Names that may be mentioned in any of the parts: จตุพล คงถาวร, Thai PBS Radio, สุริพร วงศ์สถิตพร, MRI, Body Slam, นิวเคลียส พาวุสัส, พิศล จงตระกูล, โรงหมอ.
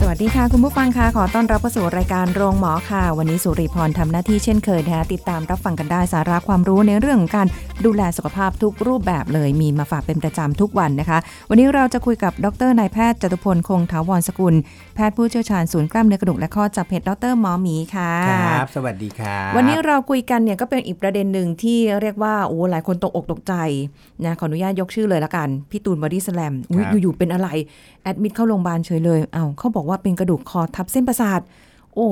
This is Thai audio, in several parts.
สวัสดีค่ะคุณผู้ฟังค่ะขอต้อนรับเข้าสู่รายการโรงหมอค่ะวันนี้สุริพรทำหน้าที่เช่นเคยนะคะติดตามรับฟังกันได้สาระความรู้ในเรื่องของการดูแลสุขภาพทุกรูปแบบเลยมีมาฝากเป็นประจำทุกวันนะคะวันนี้เราจะคุยกับดร.นายแพทย์จตุพลคงถาวรสกุลแพทย์ผู้เชี่ยวชาญศูนย์กล้ามเนื้อกระดูกและข้อจับเพชรดร.หมอหมีค่ะครับสวัสดีค่ะวันนี้เราคุยกันเนี่ยก็เป็นอีกประเด็นนึงที่เรียกว่าโอ้หลายคนตกอกตกใจนะขออนุญาตยกชื่อเลยละกันพี่ตูน Body Slam อยู่ๆเป็นอะไรแอดมิดเข้าโรงพยาบาลเฉยเลยเอ้าเขาบอกว่าเป็นกระดูกคอทับเส้นประสาทโอ้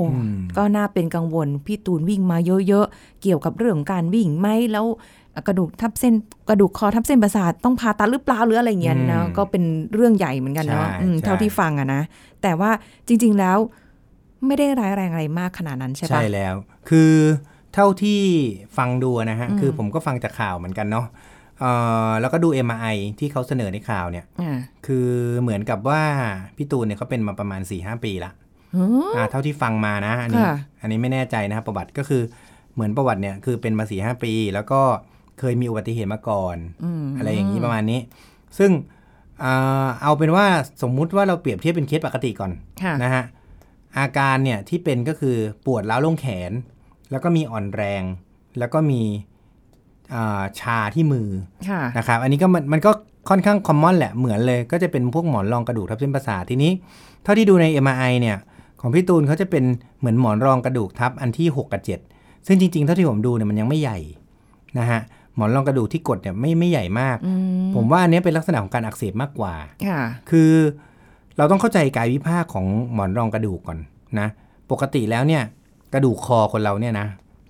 ก็น่าเป็นกังวลพี่ตูนวิ่งมาเยอะๆเกี่ยวกับเรื่องการวิ่งไหมแล้วกระดูกคอทับเส้นประสาทต้องผ่าตัดหรือเปล่าหรืออะไรเงี้ยนะก็เป็นเรื่องใหญ่เหมือนกันเนาะเท่าที่ฟังอะนะแต่ว่าจริงๆแล้วไม่ได้ร้ายแรงอะไรมากขนาดนั้นใช่ปะใช่แล้วคือเท่าที่ฟังดูนะฮะคือผมก็ฟังจากข่าวเหมือนกันเนาะแล้วก็ดู MRI ที่เขาเสนอในข่าวเนี่ยคือเหมือนกับว่าพี่ตูนเนี่ยเขาเป็นมาประมาณ 4-5 ปีละเท่าที่ฟังมานะอันนี้ไม่แน่ใจนะครับประวัติก็คือเหมือนประวัติเนี่ยคือเป็นมา 4-5 ปีแล้วก็เคยมีอุบัติเหตุมาก่อน อะไรอย่างนี้ประมาณนี้ซึ่งเอาเป็นว่าสมมุติว่าเราเปรียบเทียบเป็นเคสปกติก่อนนะฮะอาการเนี่ยที่เป็นก็คือปวดร้าวลงแขนแล้วก็มีอ่อนแรงแล้วก็มีชาที่มือนะครับอันนี้ก็มันก็ค่อนข้างคอมมอนแหละเหมือนเลยก็จะเป็นพวกหมอนรองกระดูกทับเส้นประสาททีนี้เท่าที่ดูใน MRI เนี่ยของพี่ตูนเขาจะเป็นเหมือนหมอนรองกระดูกทับอันที่6กับ7ซึ่งจริงๆเท่าที่ผมดูเนี่ยมันยังไม่ใหญ่นะฮะหมอนรองกระดูกที่กดเนี่ยไม่ใหญ่มากผมว่าอันนี้เป็นลักษณะของการอักเสบมากกว่าคือเราต้องเข้าใจกายวิภาคของหมอนรองกระดูกก่อนนะปกติแล้วเนี่ยกระดูกคอคนเราเนี่ยนะ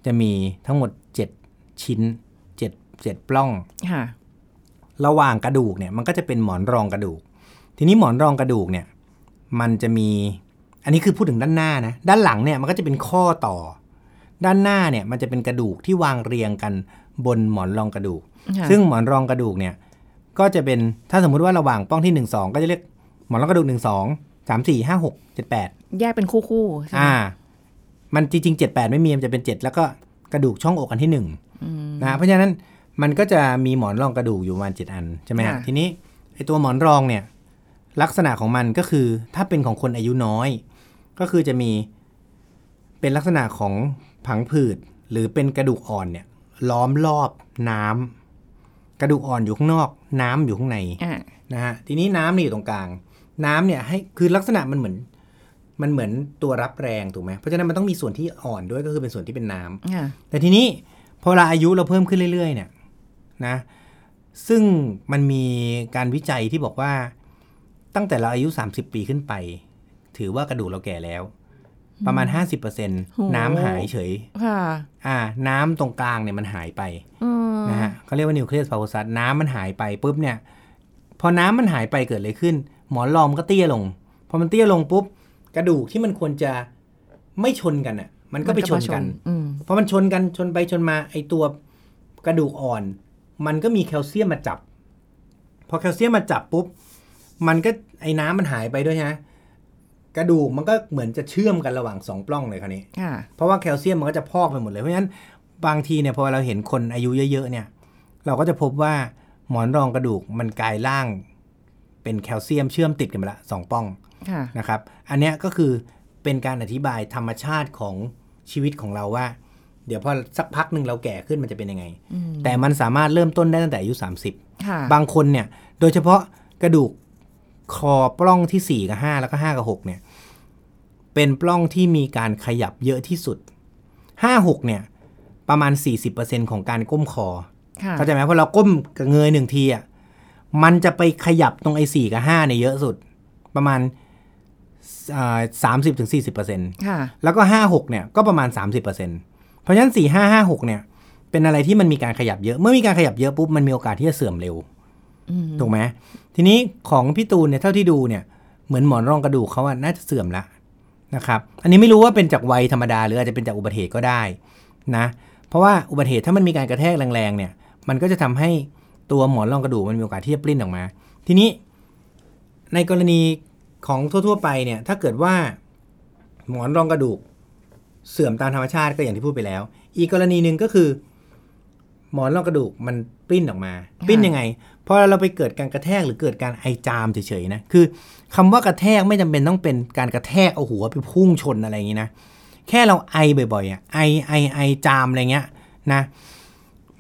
จะมีทั้งหมด7ชิ้น7ปล้องระหว่างกระดูกเนี่ยมันก็จะเป็นหมอนรองกระดูกทีนี้หมอนรองกระดูกเนี่ยมันจะมีอันนี้คือพูดถึงด้านหน้านะด้านหลังเนี่ยมันก็จะเป็นข้อต่อด้านหน้าเนี่ยมันจะเป็นกระดูกที่วางเรียงกันบนหมอนรองกระดูกซึ่งหมอนรองกระดูกเนี่ยก็จะเป็นถ้าสมมุติว่าระหว่างปล้องที่1 2ก็จะเรียกหมอนรองกระดูก1 2 3 4 5 6 7 8แยกเป็นคู่ๆใช่มันจริงๆ7 8ไม่มีมันจะเป็น7แล้วก็กระดูกช่องอกอันที่1นะเพราะฉะนั้นมันก็จะมีหมอนรองกระดูกอยู่ประมาณ7อันใช่ไหมฮะทีนี้ไอตัวหมอนรองเนี่ยลักษณะของมันก็คือถ้าเป็นของคนอายุน้อยก็คือจะมีเป็นลักษณะของผังผืดหรือเป็นกระดูกอ่อนเนี่ยล้อมรอบน้ำกระดูกอ่อนอยู่ข้างนอกน้ำอยู่ข้างในนะฮะทีนี้น้ำอยู่ตรงกลางน้ำเนี่ยให้คือลักษณะมันเหมือนตัวรับแรงถูกไหมเพราะฉะนั้นมันต้องมีส่วนที่อ่อนด้วยก็คือเป็นส่วนที่เป็นน้ำแต่ทีนี้พอเราอายุเราเพิ่มขึ้นเรื่อยๆเนี่ยนะซึ่งมันมีการวิจัยที่บอกว่าตั้งแต่เราอายุ30ปีขึ้นไปถือว่ากระดูกเราแก่แล้วประมาณ 50% น้ำหายเฉยน้ำตรงกลางเนี่ยมันหายไปนะฮะเขาเรียกว่านิวเคลียสพาวุสัตน้ำมันหายไปปุ๊บเนี่ยพอน้ำมันหายไปเกิดอะไรขึ้นหมอนรองก็เตี้ยลงพอมันเตี้ยลงปุ๊บกระดูกที่มันควรจะไม่ชนกันอ่ะมันก็ไปชนกันพอมันชนกันชนไปชนมาไอตัวกระดูกอ่อนมันก็มีแคลเซียมมาจับพอแคลเซียมมาจับปุ๊บมันก็ไอ้น้ำมันหายไปด้วยฮะกระดูกมันก็เหมือนจะเชื่อมกันระหว่าง2ปล้องเลยคราวนี้เพราะว่าแคลเซียมมันก็จะพอกไปหมดเลยเพราะฉะนั้นบางทีเนี่ยพอเราเห็นคนอายุเยอะๆเนี่ยเราก็จะพบว่าหมอนรองกระดูกมันกลายร่างเป็นแคลเซียมเชื่อมติดกันไปละ2ปล้องนะครับอันเนี้ยก็คือเป็นการอธิบายธรรมชาติของชีวิตของเราว่าเดี๋ยวพอสักพักนึงเราแก่ขึ้นมันจะเป็นยังไงแต่มันสามารถเริ่มต้นได้ตั้งแต่อายุ30บางคนเนี่ยโดยเฉพาะกระดูกคอปล้องที่4กับ5แล้วก็5กับ6เนี่ยเป็นปล้องที่มีการขยับเยอะที่สุด5 6เนี่ยประมาณ 40% ของการก้มคอเข้าใจไหมเพราะเราก้มเงย1ทีอ่ะมันจะไปขยับตรงไอ้4กับ5เนี่ยเยอะสุดประมาณ30-40% แล้วก็5 6เนี่ยก็ประมาณ 30% เพราะฉะนั้น4 5 5 6เนี่ยเป็นอะไรที่มันมีการขยับเยอะเมื่อมีการขยับเยอะปุ๊บมันมีโอกาสที่จะเสื่อมเร็ว ถูกไหมทีนี้ของพี่ตูนเนี่ยเท่าที่ดูเนี่ยเหมือนหมอนรองกระดูกเขาน่าจะเสื่อมละนะครับอันนี้ไม่รู้ว่าเป็นจากวัยธรรมดาหรืออาจจะเป็นจากอุบัติเหตุก็ได้นะเพราะว่าอุบัติเหตุถ้ามันมีการกระแทกแรงๆเนี่ยมันก็จะทำให้ตัวหมอนรองกระดูกมันมีโอกาสที่จะปลิ้นออกมาทีนี้ในกรณีของทั่วๆไปเนี่ยถ้าเกิดว่าหมอนรองกระดูกเสื่อมตามธรรมชาติก็อย่างที่พูดไปแล้วอีกกรณีนึงก็คือหมอนรองกระดูกมันปลิ้นออกมาปลิ้นยังไงพอเราไปเกิดการกระแทกหรือเกิดการไอจามเฉยๆนะคือคำว่ากระแทกไม่จำเป็นต้องเป็นการกระแทกเอาหัวไปพุ่งชนอะไรอย่างนี้นะแค่เราไอบ่อยๆอ่ะไอจามอะไรเงี้ยนะ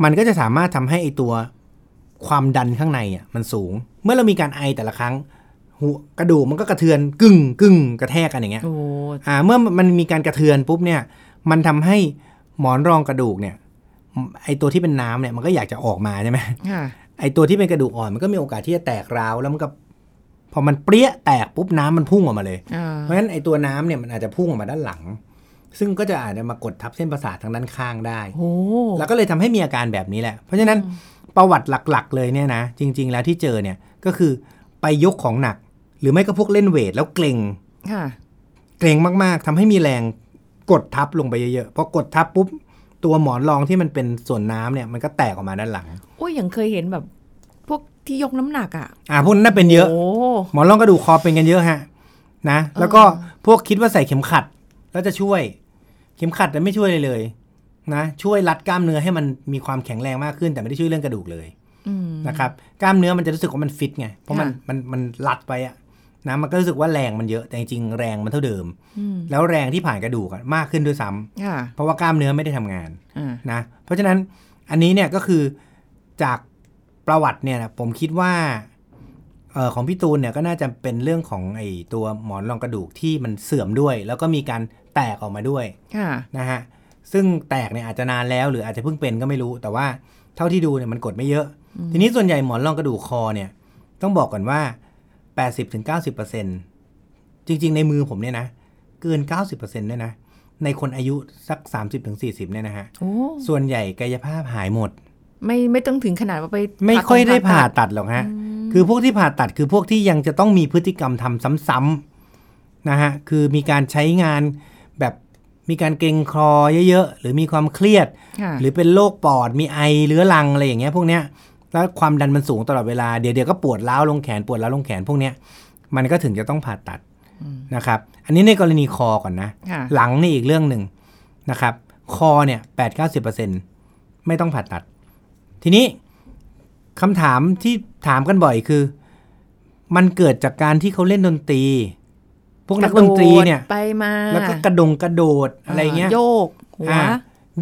มันก็จะสามารถทำให้ไอตัวความดันข้างในอ่ะมันสูงเมื่อเรามีการไอแต่ละครั้งหัวกระดูกมันก็กระเทือนกึ่งกระแทกกันอย่างเงี้ยเมื่อมันมีการกระเทือนปุ๊บเนี่ยมันทำให้หมอนรองกระดูกเนี่ยไอตัวที่เป็นน้ำเนี่ยมันก็อยากจะออกมาใช่ไหมไอตัวที่เป็นกระดูกอ่อนมันก็มีโอกาสที่จะแตกร้าวแล้วมันก็พอมันเปรี้ยแตกปุ๊บน้ำมันพุ่งออกมาเลยเพราะฉะนั้นไอตัวน้ำเนี่ยมันอาจจะพุ่งออกมาด้านหลังซึ่งก็จะอาจจะมากดทับเส้นประสาททางด้านข้างได้แล้วก็เลยทำให้มีอาการแบบนี้แหละเพราะฉะนั้นประวัติหลักๆเลยเนี่ยนะจริงๆแล้วที่เจอเนี่ยก็คือไปยกของหนักหรือไม่ก็พวกเล่นเวทแล้วเกรงมากๆทำให้มีแรงกดทับลงไปเยอะๆพอกดทับปุ๊บตัวหมอนรองที่มันเป็นส่วนน้ำเนี่ยมันก็แตกออกมาด้านหลังโอ้ยอย่างเคยเห็นแบบพวกที่ยกน้ำหนักพวกนั้นเป็นเยอะหมอนรองกระดูกคอเป็นกันเยอะฮะนะแล้วก็พวกคิดว่าใส่เข็มขัดแล้วจะช่วยเข็มขัดแต่ไม่ช่วยเลยนะช่วยรัดกล้ามเนื้อให้มันมีความแข็งแรงมากขึ้นแต่ไม่ได้ช่วยเรื่องกระดูกเลยนะครับกล้ามเนื้อมันจะรู้สึกว่ามันฟิตไงเพราะมันรัดไปอะนะมันก็รู้สึกว่าแรงมันเยอะแต่จริงๆแรงมันเท่าเดิมแล้วแรงที่ผ่านกระดูกมากขึ้นด้วยซ้ำเพราะว่ากล้ามเนื้อไม่ได้ทำงานนะเพราะฉะนั้นอันนี้เนี่ยก็คือจากประวัติเนี่ยผมคิดว่าของพี่ตูนเนี่ยก็น่าจะเป็นเรื่องของไอ้ตัวหมอนรองกระดูกที่มันเสื่อมด้วยแล้วก็มีการแตกออกมาด้วยนะฮะซึ่งแตกเนี่ยอาจจะนานแล้วหรืออาจจะเพิ่งเป็นก็ไม่รู้แต่ว่าเท่าที่ดูเนี่ยมันกดไม่เยอะทีนี้ส่วนใหญ่หมอนรองกระดูกคอเนี่ยต้องบอกก่อนว่า80-90% จริงๆในมือผมเนี่ยนะเกิน 90% ด้วยนะในคนอายุสัก 30-40 เนี่ยนะฮะส่วนใหญ่กายภาพหายหมดไม่ต้องถึงขนาดว่าไปไม่ค่อยได้ผ่าตัดหรอกฮะคือพวกที่ผ่าตัดคือพวกที่ยังจะต้องมีพฤติกรรมทำซ้ำๆนะฮะคือมีการใช้งานแบบมีการเกร็งคอเยอะๆหรือมีความเครียดหรือเป็นโรคปอดมีไอเรื้อรังอะไรอย่างเงี้ยพวกเนี้ยแล้วความดันมันสูงตลอดเวลาเดี๋ยวก็ปวดร้าวลงแขนพวกเนี้ยมันก็ถึงจะต้องผ่าตัดนะครับอันนี้ในกรณีคอก่อนนะหลังนี่อีกเรื่องนึงนะครับคอเนี่ย 80-90% ไม่ต้องผ่าตัดทีนี้คำถามที่ถามกันบ่อยคือมันเกิดจากการที่เขาเล่นดนตรีพวกนักดนตรีเนี่ยไปมาแล้วก็กระโดดอะไรเงี้ยโ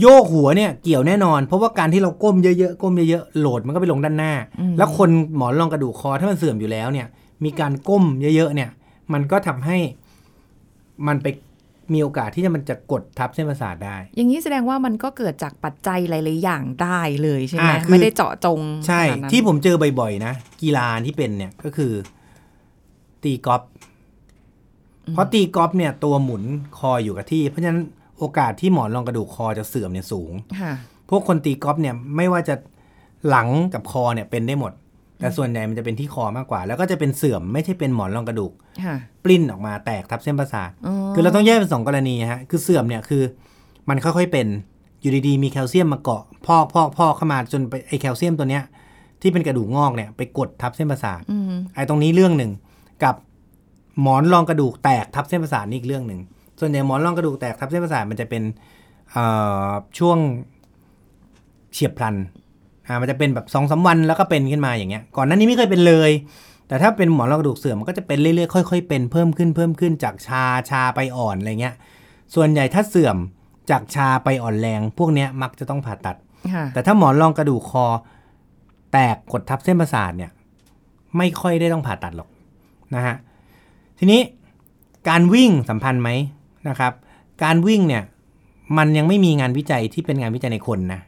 ยกหัวเนี่ยเกี่ยวแน่นอนเพราะว่าการที่เราก้มเยอะๆโหลดมันก็ไปลงด้านหน้าแล้วคนหมอนรองกระดูกคอถ้ามันเสื่อมอยู่แล้วเนี่ยมีการก้มเยอะๆเนี่ยมันก็ทำให้มันไปมีโอกาสที่มันจะกดทับเส้นประสาทได้อย่างนี้แสดงว่ามันก็เกิดจากปัจจัยหลายๆอย่างได้เลยใช่ไหมไม่ได้เจาะจงใช่ที่ผมเจอบ่อยๆนะกีฬาที่เป็นเนี่ยก็คือตีกอล์ฟเพราะตีกอล์ฟเนี่ยตัวหมุนคออยู่กับที่เพราะฉะนั้นโอกาสที่หมอนรองกระดูกคอจะเสื่อมเนี่ยสูงพวกคนตีกอล์ฟเนี่ยไม่ว่าจะหลังกับคอเนี่ยเป็นได้หมดแต่ส่วนใหญ่มันจะเป็นที่คอมากกว่าแล้วก็จะเป็นเสื่อมไม่ใช่เป็นหมอนรองกระดูกปลิ้นออกมาแตกทับเส้นประสาทคือเราต้องแยกเป็น2กรณีฮะคือเสื่อมเนี่ยคือมันค่อยๆเป็นอยู่ดีๆมีแคลเซียมมาเกาะพอกเข้ามาจนไอแคลเซียมตัวเนี้ยที่เป็นกระดูกงอกเนี่ยไปกดทับเส้นประสาทไอตรงนี้เรื่องนึงกับหมอนรองกระดูกแตกทับเส้นประสาทนี่อีกเรื่องนึงส่วนใหญ่หมอนรองกระดูกแตกทับเส้นประสาทมันจะเป็นช่วงเฉียบพลันมันจะเป็นแบบ 2-3 วันแล้วก็เป็นขึ้นมาอย่างเงี้ยก่อนหน้านี้ไม่เคยเป็นเลยแต่ถ้าเป็นหมอนรองกระดูกเสื่อมมันก็จะเป็นเรื่อยๆค่อยๆเป็นเพิ่มขึ้นจากชาไปอ่อนอะไรเงี้ยส่วนใหญ่ถ้าเสื่อมจากชาไปอ่อนแรงพวกเนี้ยมักจะต้องผ่าตัดแต่ถ้าหมอนรองกระดูกคอแตกกดทับเส้นประสาทเนี่ยไม่ค่อยได้ต้องผ่าตัดหรอกนะฮะทีนี้การวิ่งสัมพันธ์ไหมนะครับการวิ่งเนี่ยมันยังไม่มีงานวิจัยที่เป็นงานวิจัยในคนนะ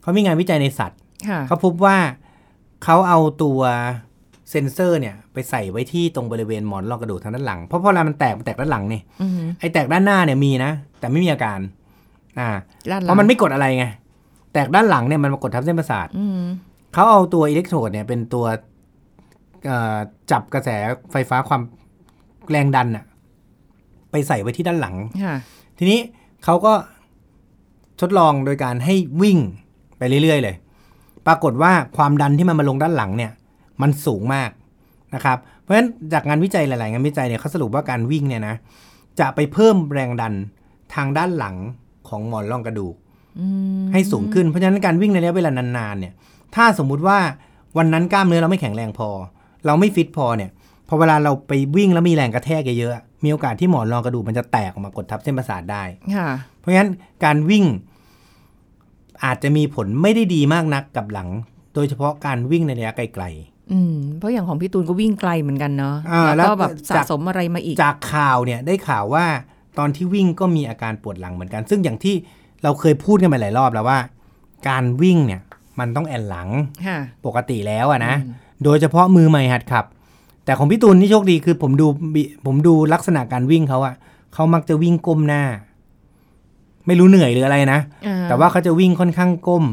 เขามีงานวิจัยในสัตว์เขาพบว่าเขาเอาตัวเซนเซอร์เนี่ยไปใส่ไว้ที่ตรงบริเวณหมอนรองกระดูกทางด้านหลังเพราะเวลามันแตกด้านหลังเนี่ยไอ้แตกด้านหน้าเนี่ยมีนะแต่ไม่มีอาการเพราะมันไม่กดอะไรไงแตกด้านหลังเนี่ยมันมากดทับเส้นประสาทเขาเอาตัวอิเล็กโทรดเนี่ยเป็นตัว จับกระแสไฟฟ้าความแรงดันอะไปใส่ไว้ที่ด้านหลังทีนี้เขาก็ทดลองโดยการให้วิ่งไปเรื่อยๆเลยปรากฏว่าความดันที่มันมาลงด้านหลังเนี่ยมันสูงมากนะครับเพราะฉะนั้นจากงานวิจัยหลายๆงานวิจัยเนี่ยเขาสรุปว่าการวิ่งเนี่ยนะจะไปเพิ่มแรงดันทางด้านหลังของหมอนรองกระดูกให้สูงขึ้นเพราะฉะนั้นการวิ่งในระยะเวลานานๆเนี่ยถ้าสมมุติว่าวันนั้นกล้ามเนื้อเราไม่แข็งแรงพอเราไม่ฟิตพอเนี่ยพอเวลาเราไปวิ่งแล้วมีแรงกระแทกเยอะๆมีโอกาสที่หมอนรองกระดูกมันจะแตกออกมากดทับเส้นประสาทได้เพราะฉะนั้นการวิ่งอาจจะมีผลไม่ได้ดีมากนักกับหลังโดยเฉพาะการวิ่งในระยะไกลๆเพราะอย่างของพี่ตูนก็วิ่งไกลเหมือนกันเนาะแล้วก็แบบสะสมอะไรมาอีกจากข่าวเนี่ยได้ข่าวว่าตอนที่วิ่งก็มีอาการปวดหลังเหมือนกันซึ่งอย่างที่เราเคยพูดกันไปหลายรอบแล้วว่าการวิ่งเนี่ยมันต้องแอนหลังปกติแล้วอะนะโดยเฉพาะมือใหม่หัดขับแต่ของพี่ตูนนี่โชคดีคือผมดูลักษณะการวิ่งเขาอะเขามักจะวิ่งก้มหน้าไม่รู้เหนื่อยหรืออะไรนะแต่ว่าเขาจะวิ่งค่อนข้างก้ม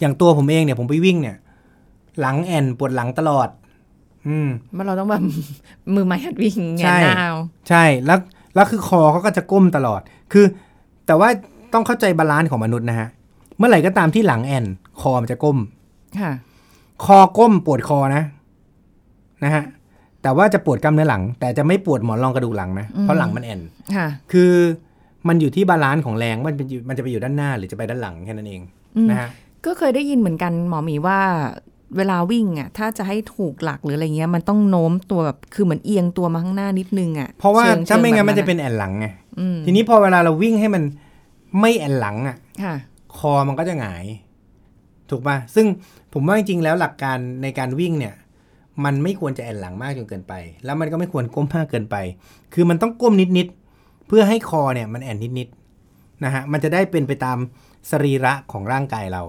อย่างตัวผมเองเนี่ยผมไปวิ่งเนี่ยหลังแอนปวดหลังตลอดมันเราต้องแบบมือไม้หัดวิ่งแงนหน้าใช่แล้วคือคอเขาก็จะก้มตลอดคือแต่ว่าต้องเข้าใจบาลานซ์ของมนุษย์นะฮะเมื่อไหร่ก็ตามที่หลังแอนคอมันจะก้มคอก้มปวดคอนะฮะแต่ว่าจะปวดกล้ามเนื้อหลังแต่จะไม่ปวดหมอนรองกระดูกหลังนะเพราะหลังมันแอนคือมันอยู่ที่บาลานซ์ของแรงมันจะไปอยู่ด้านหน้าหรือจะไปด้านหลังแค่นั้นเองนะฮะก็เคยได้ยินเหมือนกันหมอหมีว่าเวลาวิ่งอ่ะถ้าจะให้ถูกหลักหรืออะไรเงี้ยมันต้องโน้มตัวแบบคือเหมือนเอียงตัวมาข้างหน้านิดนึงอ่ะเพราะว่าถ้าไม่งั้นมันจะเป็นแอนหลังไงทีนี้พอเวลาเราวิ่งให้มันไม่แอนหลังอ่ะคอมันก็จะหงายถูกป่ะซึ่งผมว่าจริงๆแล้วหลักการในการวิ่งเนี่ยมันไม่ควรจะแอนหลังมากจนเกินไปแล้วมันก็ไม่ควรก้มมากเกินไปคือมันต้องก้มนิดเพื่อให้คอเนี่ยมันแอนนิดๆนะฮะมันจะได้เป็นไปตามสรีระของร่างกายเรา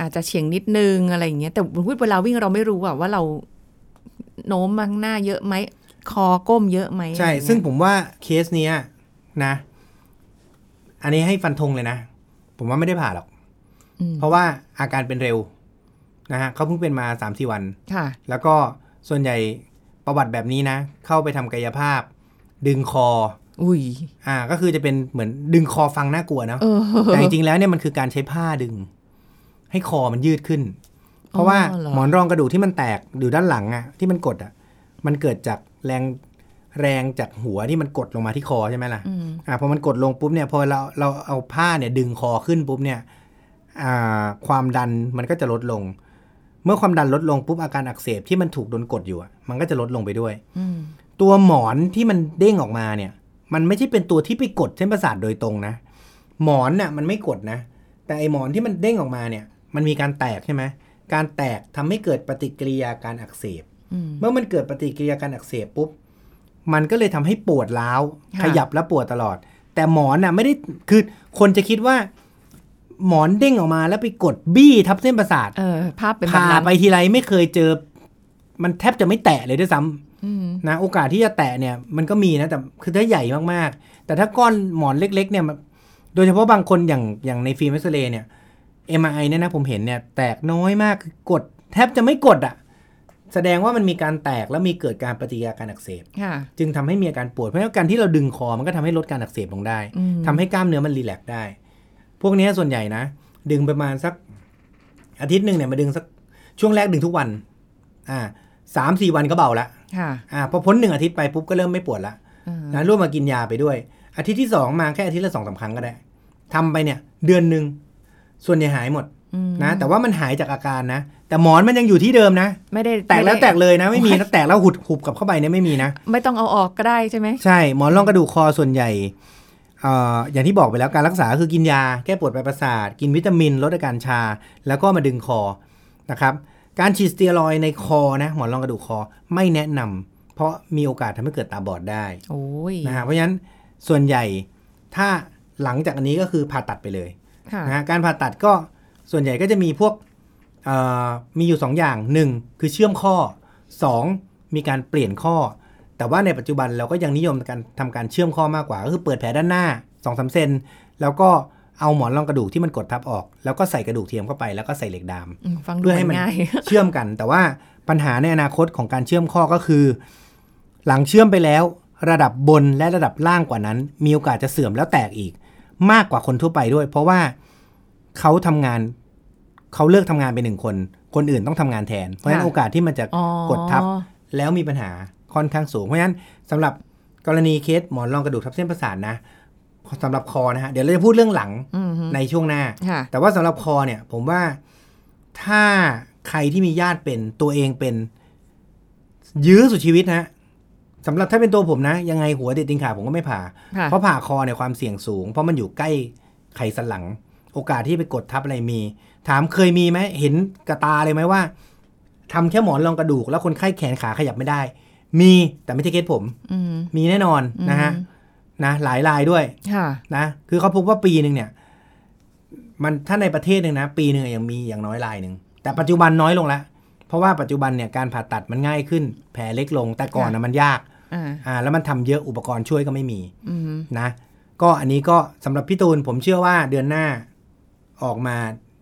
อาจจะเฉียงนิดนึงอะไรอย่างเงี้ยแต่เวลาวิ่งเราไม่รู้ว่าเราโน้มมาข้างหน้าเยอะไหมคอก้มเยอะไหมใช่ซึ่งผมว่าเคสเนี้ยนะอันนี้ให้ฟันธงเลยนะผมว่าไม่ได้ผ่าหรอกเพราะว่าอาการเป็นเร็วนะฮะเขาเพิ่งเป็นมา 3-4 วันแล้วก็ส่วนใหญ่ประวัติแบบนี้นะเข้าไปทำกายภาพดึงคอก็คือจะเป็นเหมือนดึงคอฟังน่ากลัวเนาะแต่จริงๆแล้วเนี่ยมันคือการใช้ผ้าดึงให้คอมันยืดขึ้นเพราะว่าหมอนรองกระดูกที่มันแตกอยู่ด้านหลังอ่ะที่มันกดอ่ะมันเกิดจากแรงจากหัวที่มันกดลงมาที่คอใช่ไหมล่ะพอมันกดลงปุ๊บเนี่ยพอเราเอาผ้าเนี่ยดึงคอขึ้นปุ๊บเนี่ยความดันมันก็จะลดลงเมื่อความดันลดลงปุ๊บอาการอักเสบที่มันถูกโดนกดอยู่มันก็จะลดลงไปด้วยตัวหมอนที่มันเด้งออกมาเนี่ยมันไม่ใช่เป็นตัวที่ไปกดเส้นประสาทโดยตรงนะหมอนน่ะมันไม่กดนะแต่ไอหมอนที่มันเด้งออกมาเนี่ยมันมีการแตกใช่ไหมการแตกทำให้เกิดปฏิกิริยาการอักเสบเมื่อมันเกิดปฏิกิริยาการอักเสบปุ๊บมันก็เลยทำให้ปวดร้าวขยับแล้วปวดตลอดแต่หมอนน่ะไม่ได้คือคนจะคิดว่าหมอนเด้งออกมาแล้วไปกดบี้ทับเส้นประสาทผ่าไปทีไรไม่เคยเจอมันแทบจะไม่แตะเลยด้วยซ้ำนะโอกาสที่จะแตะเนี่ยมันก็มีนะแต่คือถ้าใหญ่มากๆแต่ถ้าก้อนหมอนเล็กๆเนี่ยโดยเฉพาะบางคนอย่างในฟิล์มเอ็กซเรย์เนี่ย MRI เนี่ยนะผมเห็นเนี่ยแตกน้อยมากคือกดแทบจะไม่กดแสดงว่ามันมีการแตกแล้วมีเกิดการปฏิกิริยาการอักเสบจึงทำให้มีอาการปวดเพราะฉะนั้นการที่เราดึงคอมันก็ทำให้ลดการอักเสบลงได้ทำให้กล้ามเนื้อมันรีแลกซ์ได้พวกนี้ส่วนใหญ่นะดึงประมาณสักอาทิตย์นึงเนี่ยมาดึงสักช่วงแรกดึงทุกวัน3-4 วันก็เบาละพอพ้น1อาทิตย์ไปปุ๊บก็เริ่มไม่ปวดละนะร่วมมากินยาไปด้วยอาทิตย์ที่2มาแค่อาทิตย์ละ 2-3 ครั้งก็ได้ทำไปเนี่ยเดือนนึงส่วนใหญ่หายหมดนะแต่ว่ามันหายจากอาการนะแต่หมอนมันยังอยู่ที่เดิมนะไม่ได้แตกแล้วแตกเลยนะไม่มีแล้วแตกแล้วหุดหุบกับเข้าไปเนี่ยไม่มีนะไม่ต้องเอาออกก็ได้ใช่ไหมใช่หมอนรองกระดูกคอส่วนใหญ่อย่างที่บอกไปแล้วการรักษาคือกินยาแก้ปวดปลายประสาทกินวิตามินลดอาการชาแล้วก็มาดึงคอนะครับการฉีดสเตียรอยด์ในคอนะหมอนรองกระดูกคอไม่แนะนำเพราะมีโอกาสทำให้เกิดตาบอดได้นะฮะเพราะฉะนั้นส่วนใหญ่ถ้าหลังจากอันนี้ก็คือผ่าตัดไปเลยนะฮะการผ่าตัดก็ส่วนใหญ่ก็จะมีพวกมีอยู่2อย่าง1คือเชื่อมข้อ2มีการเปลี่ยนข้อแต่ว่าในปัจจุบันเราก็ยังนิยมการทำการเชื่อมข้อมากกว่าก็คือเปิดแผลด้านหน้า 2-3 เซนแล้วก็เอาหมอนรองกระดูกที่มันกดทับออกแล้วก็ใส่กระดูกเทียมเข้าไปแล้วก็ใส่เหล็กดามเพื่อให้มันเชื่อมกันแต่ว่า ปัญหาในอนาคตของการเชื่อมข้อก็คือหลังเชื่อมไปแล้วระดับบนและระดับล่างกว่านั้นมีโอกาสจะเสื่อมแล้วแตกอีกมากกว่าคนทั่วไปด้วยเพราะว่าเขาเลิกทำงานไป1คนคนอื่นต้องทำงานแทนเพราะฉะนั้นโอกาสที่มันจะกดทับแล้วมีปัญหาค่อนข้างสูงเพราะฉะนั้นสำหรับกรณีเคสหมอนรองกระดูกทับเส้นประสาทนะสำหรับคอนะฮะเดี๋ยวเราจะพูดเรื่องหลังในช่วงหน้าแต่ว่าสำหรับคอเนี่ยผมว่าถ้าใครที่มีญาติเป็นตัวเองเป็นยื้อสุดชีวิตนะสำหรับถ้าเป็นตัวผมนะยังไงหัวเด็ดติงขาผมก็ไม่ผ่าเพราะผ่าคอเนี่ยความเสี่ยงสูงเพราะมันอยู่ใกล้ไขสันหลังโอกาสที่ไปกดทับอะไรมีถามเคยมีไหมเห็นกระตาเลยไหมว่าทำแค่หมอนรองกระดูกแล้วคนไข้แขนขาขยับไม่ได้มีแต่ไม่ใช่เคสผมมีแน่นอนนะฮะนะหลายรายด้วยนะคือเขาพบว่าปีนึงเนี่ยมันถ้าในประเทศนึงนะปีนึงยังมีอย่างน้อยรายนึงแต่ปัจจุบันน้อยลงแล้วเพราะว่าปัจจุบันเนี่ยการผ่าตัดมันง่ายขึ้นแผลเล็กลงแต่ก่อนนะมันยากแล้วมันทำเยอะอุปกรณ์ช่วยก็ไม่มีนะก็อันนี้ก็สำหรับพี่ตูนผมเชื่อว่าเดือนหน้าออกมา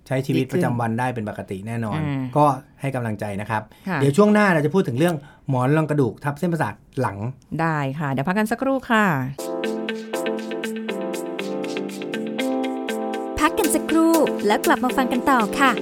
ใช้ชีวิตประจำวันได้เป็นปกติแน่นอนก็ให้กำลังใจนะครับเดี๋ยวช่วงหน้าเราจะพูดถึงเรื่องหมอนรองกระดูกทับเส้นประสาทหลังได้ค่ะเดี๋ยวพักกันสักครู่ค่ะพักกันสักครู่แล้วกลับมาฟังกันต่อค่ะ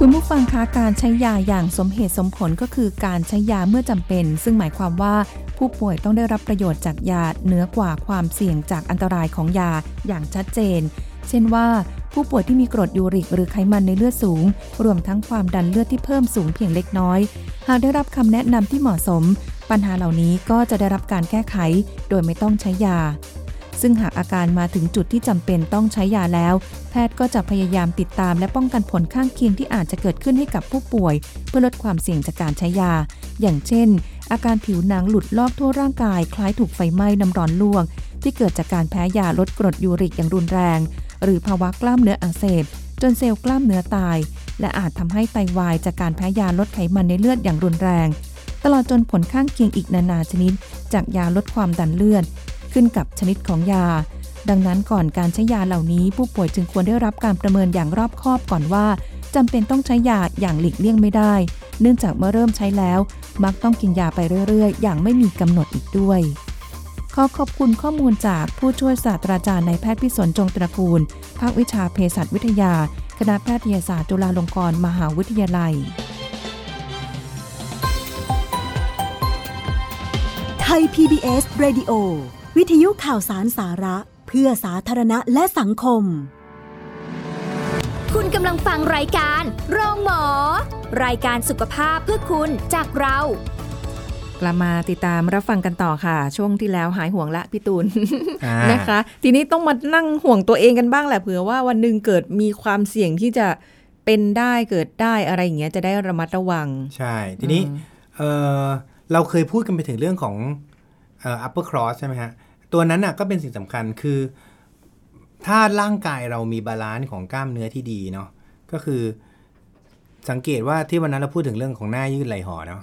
คุณผู้ฟังคะการใช้ยาอย่างสมเหตุสมผลก็คือการใช้ยาเมื่อจำเป็นซึ่งหมายความว่าผู้ป่วยต้องได้รับประโยชน์จากยาเหนือกว่าความเสี่ยงจากอันตรายของยาอย่างชัดเจนเช่นว่าผู้ป่วยที่มีกรดยูริกหรือไขมันในเลือดสูงรวมทั้งความดันเลือดที่เพิ่มสูงเพียงเล็กน้อยหากได้รับคำแนะนำที่เหมาะสมปัญหาเหล่านี้ก็จะได้รับการแก้ไขโดยไม่ต้องใช้ยาซึ่งหากอาการมาถึงจุดที่จำเป็นต้องใช้ยาแล้วแพทย์ก็จะพยายามติดตามและป้องกันผลข้างเคียงที่อาจจะเกิดขึ้นให้กับผู้ป่วยเพื่อลดความเสี่ยงจากการใช้ยาอย่างเช่นอาการผิวหนังหลุดลอกทั่วร่างกายคล้ายถูกไฟไหม้น้ำร้อนลวกที่เกิดจากการแพ้ยาลดกรดยูริกอย่างรุนแรงหรือภาวะกล้ามเนื้ออักเสบจนเซลล์กล้ามเนื้อตายและอาจทำให้ไตวายจากการแพ้ยาลดไขมันในเลือดอย่างรุนแรงตลอดจนผลข้างเคียงอีกนานาชนิดจากยาลดความดันเลือดขึ้นกับชนิดของยาดังนั้นก่อนการใช้ยาเหล่านี้ผู้ป่วยจึงควรได้รับการประเมินอย่างรอบคอบก่อนว่าจำเป็นต้องใช้ยาอย่างหลีกเลี่ยงไม่ได้เนื่องจากเมื่อเริ่มใช้แล้วมักต้องกินยาไปเรื่อยๆอย่างไม่มีกำหนดอีกด้วยขอขอบคุณข้อมูลจากผู้ช่วยศาสตราจารย์นายแพทย์พิศลจงตระกูลภาควิชาเภสัชวิทยาคณะแพทยศาสตร์จุฬาลงกรณ์มหาวิทยาลัยไทย PBS Radio วิทยุข่าวสารสาระเพื่อสาธารณะและสังคมคุณกำลังฟังรายการโรงหมอรายการสุขภาพเพื่อคุณจากเรากลับมาติดตามรับฟังกันต่อค่ะช่วงที่แล้วหายห่วงละพี่ตูน นะคะทีนี้ต้องมานั่งห่วงตัวเองกันบ้างแหละเผื่อว่าวันนึงเกิดมีความเสี่ยงที่จะเป็นได้เกิดได้อะไรอย่างเงี้ยจะได้ระมัดระวังใช่ทีนี้เราเคยพูดกันไปถึงเรื่องของupper cross ใช่ไหมฮะตัวนั้นน่ะก็เป็นสิ่งสำคัญคือถ้าร่างกายเรามีบาลานซ์ของกล้ามเนื้อที่ดีเนาะก็คือสังเกตว่าที่วันนั้นเราพูดถึงเรื่องของหน้ายืดไหล่ห่อเนาะ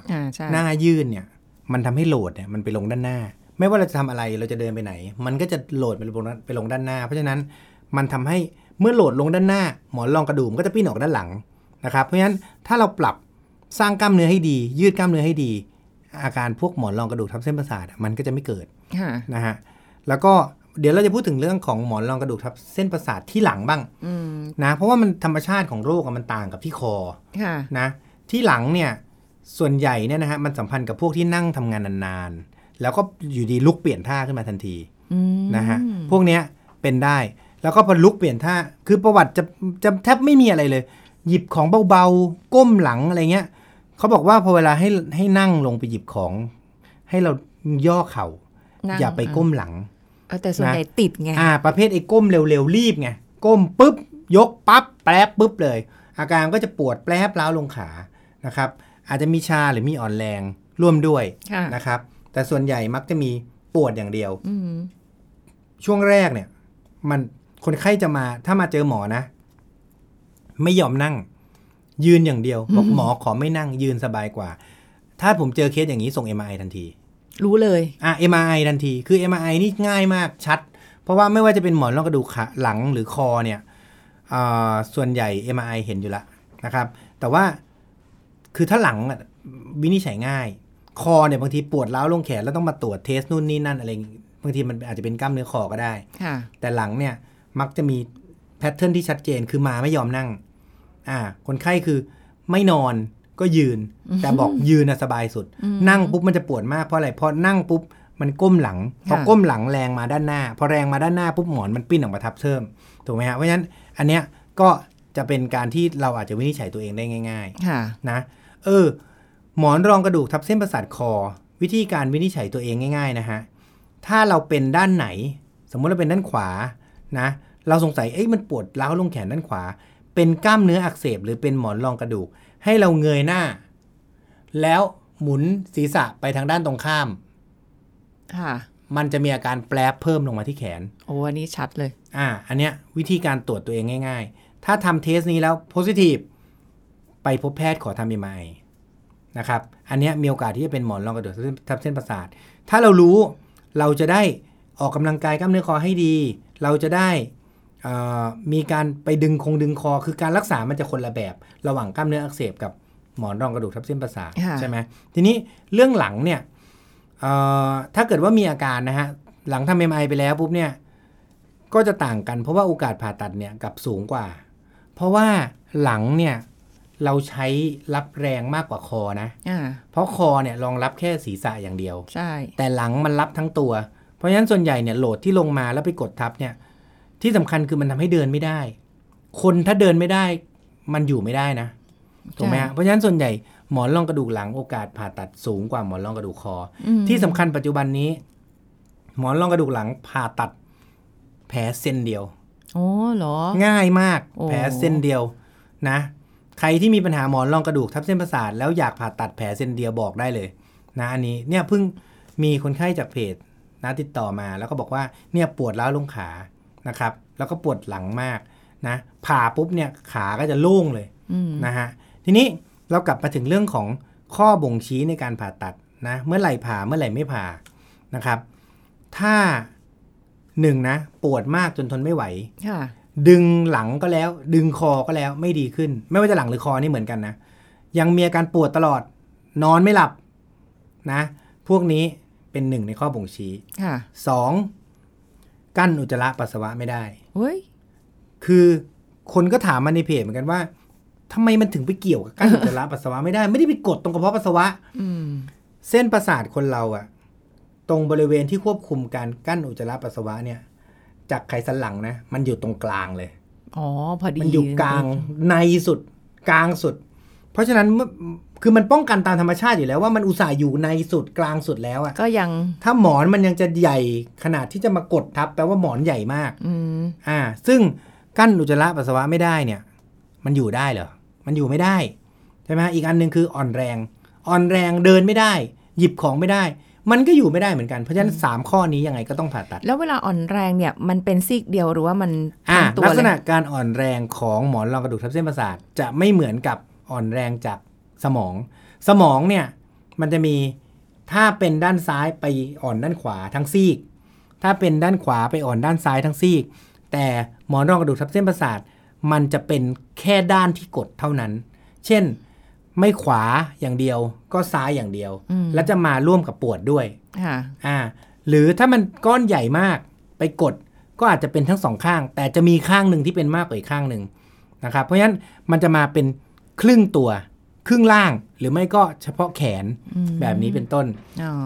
หน้ายืดเนี่ยมันทำให้โหลดเนี่ยมันไปลงด้านหน้าไม่ว่าเราจะทำอะไรเราจะเดินไปไหนมันก็จะโหลดไปลงด้านหน้าเพราะฉะนั้นมันทำให้เมื่อโหลดลงด้านหน้าหมอนรองกระดูกก็จะปิ้นออกด้านหลังนะครับเพราะฉะนั้นถ้าเราปรับสร้างกล้ามเนื้อให้ดียืดกล้ามเนื้อให้ดีอาการพวกหมอนรองกระดูกทับเส้นประสาทมันก็จะไม่เกิดนะฮะแล้วก็เดี๋ยวเราจะพูดถึงเรื่องของหมอนรองกระดูกทับเส้นประสาทที่หลังบ้างนะเพราะว่ามันธรรมชาติของโรคมันต่างกับที่คอนะที่หลังเนี่ยส่วนใหญ่เนี่ยนะฮะมันสัมพันธ์กับพวกที่นั่งทำงานนานๆแล้วก็อยู่ดีลุกเปลี่ยนท่าขึ้นมาทันทีนะฮะพวกเนี้ยเป็นได้แล้วก็พอลุกเปลี่ยนท่าคือประวัติจะแทบไม่มีอะไรเลยหยิบของเบาๆก้มหลังอะไรเงี้ยเขาบอกว่าพอเวลาให้นั่งลงไปหยิบของให้เราย่อเข่าอย่าไปก้มหลังแต่ส่วนใหญ่ติดไงประเภทไอ้ก้มเร็วๆรีบไงก้มปุ๊บยกปั๊บแปรปุ๊บเลยอาการก็จะปวดแปรล้าวลงขานะครับอาจจะมีชาหรือมีอ่อนแรงร่วมด้วยนะครับแต่ส่วนใหญ่มักจะมีปวดอย่างเดียวช่วงแรกเนี่ยมันคนไข้จะมาถ้ามาเจอหมอนะไม่ยอมนั่งยืนอย่างเดียวบอกหมอขอไม่นั่งยืนสบายกว่า ถ้าผมเจอเคสอย่างนี้ส่ง MRI ทันทีรู้เลยMRI ทันทีคือ MRI นี่ง่ายมากชัดเพราะว่าไม่ว่าจะเป็นหมอนรองกระดูกขาหลังหรือคอเนี่ยส่วนใหญ่ MRI เห็นอยู่แล้วนะครับแต่ว่าคือถ้าหลังวินิจฉัยง่ายคอเนี่ยบางทีปวดร้าวลงแขนแล้วต้องมาตรวจเทสนู่นนี่นั่นอะไรบางทีมันอาจจะเป็นกล้ามเนื้อคอก็ได้แต่หลังเนี่ยมักจะมีแพทเทิร์นที่ชัดเจนคือมาไม่ยอมนั่งคนไข้คือไม่นอนก็ยืนแต่บอกยืนน่ะสบายสุดนั่งปุ๊บมันจะปวดมากเพราะอะไรเพราะนั่งปุ๊บมันก้มหลังพอก้มหลังแรงมาด้านหน้าพอแรงมาด้านหน้าปุ๊บหมอนมันปิ้นออกมาทับเทิมถูกไหมฮะเพราะฉะนั้นอันเนี้ยก็จะเป็นการที่เราอาจจะวินิจฉัยตัวเองได้ง่ายๆนะหมอนรองกระดูกทับเส้นประสาทคอวิธีการวินิจฉัยตัวเองง่ายๆนะฮะถ้าเราเป็นด้านไหนสมมุติเราเป็นด้านขวานะเราสงสัยมันปวดร้าวลงแขนด้านขวาเป็นกล้ามเนื้ออักเสบหรือเป็นหมอนรองกระดูกให้เราเงยหน้าแล้วหมุนศีรษะไปทางด้านตรงข้ามมันจะมีอาการแปรบเพิ่มลงมาที่แขนอันนี้ชัดเลยอันเนี้ยวิธีการตรวจตัวเองง่ายๆถ้าทำเทสนี้แล้วโพซิทีฟไปพบแพทย์ขอทำ MRI นะครับอันเนี้ยมีโอกาสที่จะเป็นหมอนรองกระดูกทับเส้นประสาทถ้าเรารู้เราจะได้ออกกำลังกายกล้ามเนื้อคอให้ดีเราจะได้มีการไปดึงคอคือการรักษามันจะคนละแบบระหว่างกล้ามเนื้ออักเสบกับหมอนรองกระดูกทับเส้นประสาทใช่ไหมทีนี้เรื่องหลังเนี่ยถ้าเกิดว่ามีอาการนะฮะหลังทำ MRI ไปแล้วปุ๊บเนี่ยก็จะต่างกันเพราะว่าโอกาสผ่าตัดเนี่ยกับสูงกว่าเพราะว่าหลังเนี่ยเราใช้รับแรงมากกว่าคอนะเพราะคอเนี่ยรองรับแค่ศีรษะอย่างเดียวใช่แต่หลังมันรับทั้งตัวเพราะฉะนั้นส่วนใหญ่เนี่ยโหลดที่ลงมาแล้วไปกดทับเนี่ยที่สำคัญคือมันทำให้เดินไม่ได้คนถ้าเดินไม่ได้มันอยู่ไม่ได้นะถูกไหมฮะเพราะฉะนั้นส่วนใหญ่หมอนรองกระดูกหลังโอกาสผ่าตัดสูงกว่าหมอนรองกระดูกคอที่สำคัญปัจจุบันนี้หมอนรองกระดูกหลังผ่าตัดแผลเส้นเดียวเหรอง่ายมากแผลเส้นเดียวนะใครที่มีปัญหาหมอนรองกระดูกทับเส้นประสาทแล้วอยากผ่าตัดแผลเส้นเดียวบอกได้เลยนะอันนี้เนี่ยเพิ่งมีคนไข้จากเพจนะติดต่อมาแล้วก็บอกว่าเนี่ยปวดร้าวลงขานะครับแล้วก็ปวดหลังมากนะผ่าปุ๊บเนี่ยขาก็จะโล่งเลยนะฮะทีนี้เรากลับมาถึงเรื่องของข้อบ่งชี้ในการผ่าตัดนะเมื่อไหร่ผ่าเมื่อไหร่ไม่ผ่านะครับถ้า1นะปวดมากจนทนไม่ไหวดึงหลังก็แล้วดึงคอก็แล้วไม่ดีขึ้นไม่ว่าจะหลังหรือคอนี่เหมือนกันนะยังมีอาการปวดตลอดนอนไม่หลับนะพวกนี้เป็น1ในข้อบ่งชี้2กั้นอุจจาระปัสสาวะไม่ได้คือคนก็ถามมาในเพจเหมือนกันว่าทำไมมันถึงไปเกี่ยวกับกั้นอุจจาระปัสสาวะไม่ได้ไม่ได้ไปกดตรงกระเพาะปัสสาวะเส้นประสาทคนเราอะตรงบริเวณที่ควบคุมการกั้นอุจจาระปัสสาวะเนี่ยจากไขสันหลังนะมันอยู่ตรงกลางเลยพอดีมันอยู่กลางในสุดกลางสุดเพราะฉะนั้นคือมันป้องกันตามธรรมชาติอยู่แล้วว่ามันอุตส่าห์อยู่ในสุดกลางสุดแล้วอ่ะก็ยังถ้าหมอนมันยังจะใหญ่ขนาดที่จะมากดทับแปลว่าหมอนใหญ่มากซึ่งกั้นอุจจาระปัสสาวะไม่ได้เนี่ยมันอยู่ได้เหรอมันอยู่ไม่ได้ใช่ไหมอีกอันนึงคืออ่อนแรงเดินไม่ได้หยิบของไม่ได้มันก็อยู่ไม่ได้เหมือนกันเพราะฉะนั้น3ข้อนี้ยังไงก็ต้องผ่าตัดแล้วเวลาอ่อนแรงเนี่ยมันเป็นซีกเดียวหรือว่ามันลักษณะการอ่อนแรงของหมอนรองกระดูกทับเส้นประสาทจะไม่เหมือนกับอ่อนแรงจากสมองเนี่ยมันจะมีถ้าเป็นด้านซ้ายไปอ่อนด้านขวาทั้งซีกถ้าเป็นด้านขวาไปอ่อนด้านซ้ายทั้งซีกแต่หมอนรองกระดูกทับเส้นประสาทมันจะเป็นแค่ด้านที่กดเท่านั้นเช่นไม่ขวาอย่างเดียวก็ซ้ายอย่างเดียวแล้วจะมาร่วมกับปวดด้วยหรือถ้ามันก้อนใหญ่มากไปกดก็อาจจะเป็นทั้งสองข้างแต่จะมีข้างนึงที่เป็นมากกว่าอีกข้างนึงนะครับเพราะฉะนั้นมันจะมาเป็นครึ่งตัวครึ่งล่างหรือไม่ก็เฉพาะแขนแบบนี้เป็นต้น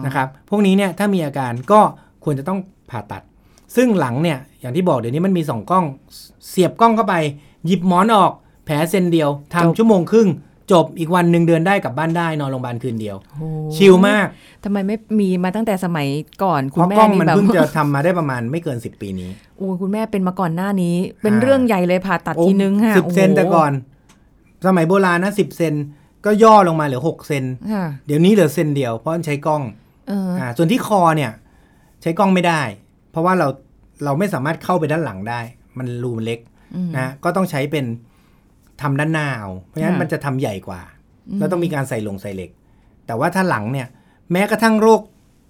นะครับพวกนี้เนี่ยถ้ามีอาการก็ควรจะต้องผ่าตัดซึ่งหลังเนี่ยอย่างที่บอกเดี๋ยวนี้มันมี2กล้องเสียบกล้องเข้าไปหยิบหมอนออกแผลเซนเดียวทำชั่วโมงครึ่งจบอีกวันหนึ่งเดินได้กลับบ้านได้นอนโรงพยาบาลคืนเดียวชิลมากทำไมไม่มีมาตั้งแต่สมัยก่อนคุณแม่นี่แบบกล้องมันเพิ่งจะทำมาได้ประมาณไม่เกิน10ปีนี้คุณแม่เป็นมาก่อนหน้านี้เป็นเรื่องใหญ่เลยผ่าตัดทีนึงค่ะ10เซนแต่ก่อนสมัยโบราณนะ10เซนก็ย่อลงมาเหลือ6เซนเดี๋ยวนี้เหลือเซนเดียวเพราะใช้กล้องส่วนที่คอเนี่ยใช้กล้องไม่ได้เพราะว่าเราไม่สามารถเข้าไปด้านหลังได้มันรูมันเล็กนะก็ต้องใช้เป็นทำด้านหน้าเอาเพราะฉะนั้นมันจะทำใหญ่กว่าแล้วต้องมีการใส่เหล็ก แต่ว่าถ้าหลังเนี่ยแม้กระทั่งโรค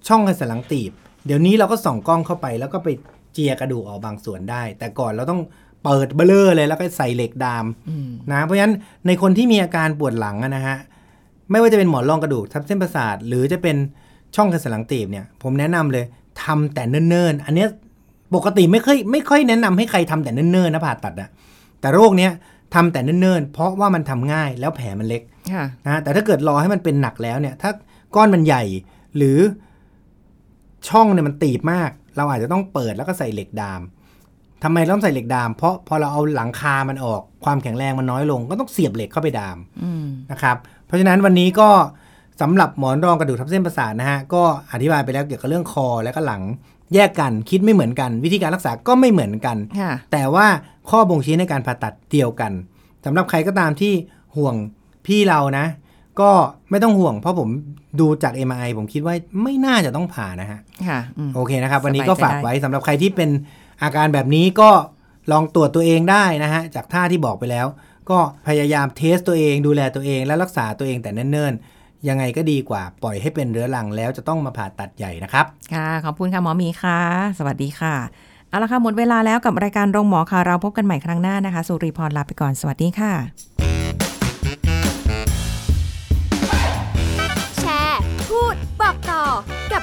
ช่องกระสันหลังตีบเดี๋ยวนี้เราก็ส่องกล้องเข้าไปแล้วก็ไปเจียกระดูกออกบางส่วนได้แต่ก่อนเราต้องเปิดเบลอเลยแล้วก็ใส่เหล็กดามนะเพราะฉะนั้นในคนที่มีอาการปวดหลังนะฮะไม่ว่าจะเป็นหมอนรองกระดูกทับเส้นประสาทหรือจะเป็นช่องกระสันหลังตีบเนี่ยผมแนะนำเลยทำแต่เนิ่นๆอันนี้ปกติไม่ค่อยแนะนำให้ใครทำแต่เนิ่นๆนะผ่าตัดอะแต่โรคเนี้ยทำแต่เนิ่นๆเพราะว่ามันทำง่ายแล้วแผลมันเล็กนะแต่ถ้าเกิดรอให้มันเป็นหนักแล้วเนี่ยถ้าก้อนมันใหญ่หรือช่องเนี่ยมันตีบมากเราอาจจะต้องเปิดแล้วก็ใส่เหล็กดามทำไมต้องใส่เหล็กดามเพราะพอเราเอาหลังคามันออกความแข็งแรงมันน้อยลงก็ต้องเสียบเหล็กเข้าไปดามนะครับเพราะฉะนั้นวันนี้ก็สำหรับหมอนรองกระดูกทับเส้นประสาทนะฮะก็อธิบายไปแล้วเกี่ยวกับเรื่องคอและก็หลังแยกกันคิดไม่เหมือนกันวิธีการรักษาก็ไม่เหมือนกันแต่ว่าข้อบ่งชี้ในการผ่าตัดเดียวกันสำหรับใครก็ตามที่ห่วงพี่เรานะก็ไม่ต้องห่วงเพราะผมดูจาก MRI ผมคิดว่าไม่น่าจะต้องผ่านะฮะโอเคนะครับวันนี้ก็ฝากไว้สำหรับใครที่เป็นอาการแบบนี้ก็ลองตรวจตัวเองได้นะฮะจากท่าที่บอกไปแล้วก็พยายามเทสตัวเองดูแลตัวเองและรักษาตัวเองแต่เนิ่นๆยังไงก็ดีกว่าปล่อยให้เป็นเรื้อรังแล้วจะต้องมาผ่าตัดใหญ่นะครับค่ะขอบคุณค่ะหมอมีค่ะสวัสดีค่ะเอาละค่ะหมดเวลาแล้วกับรายการโรงหมอค่ะเราพบกันใหม่ครั้งหน้านะคะสุริพรลาไปก่อนสวัสดีค่ะแชร์พูดบอกต่อกับ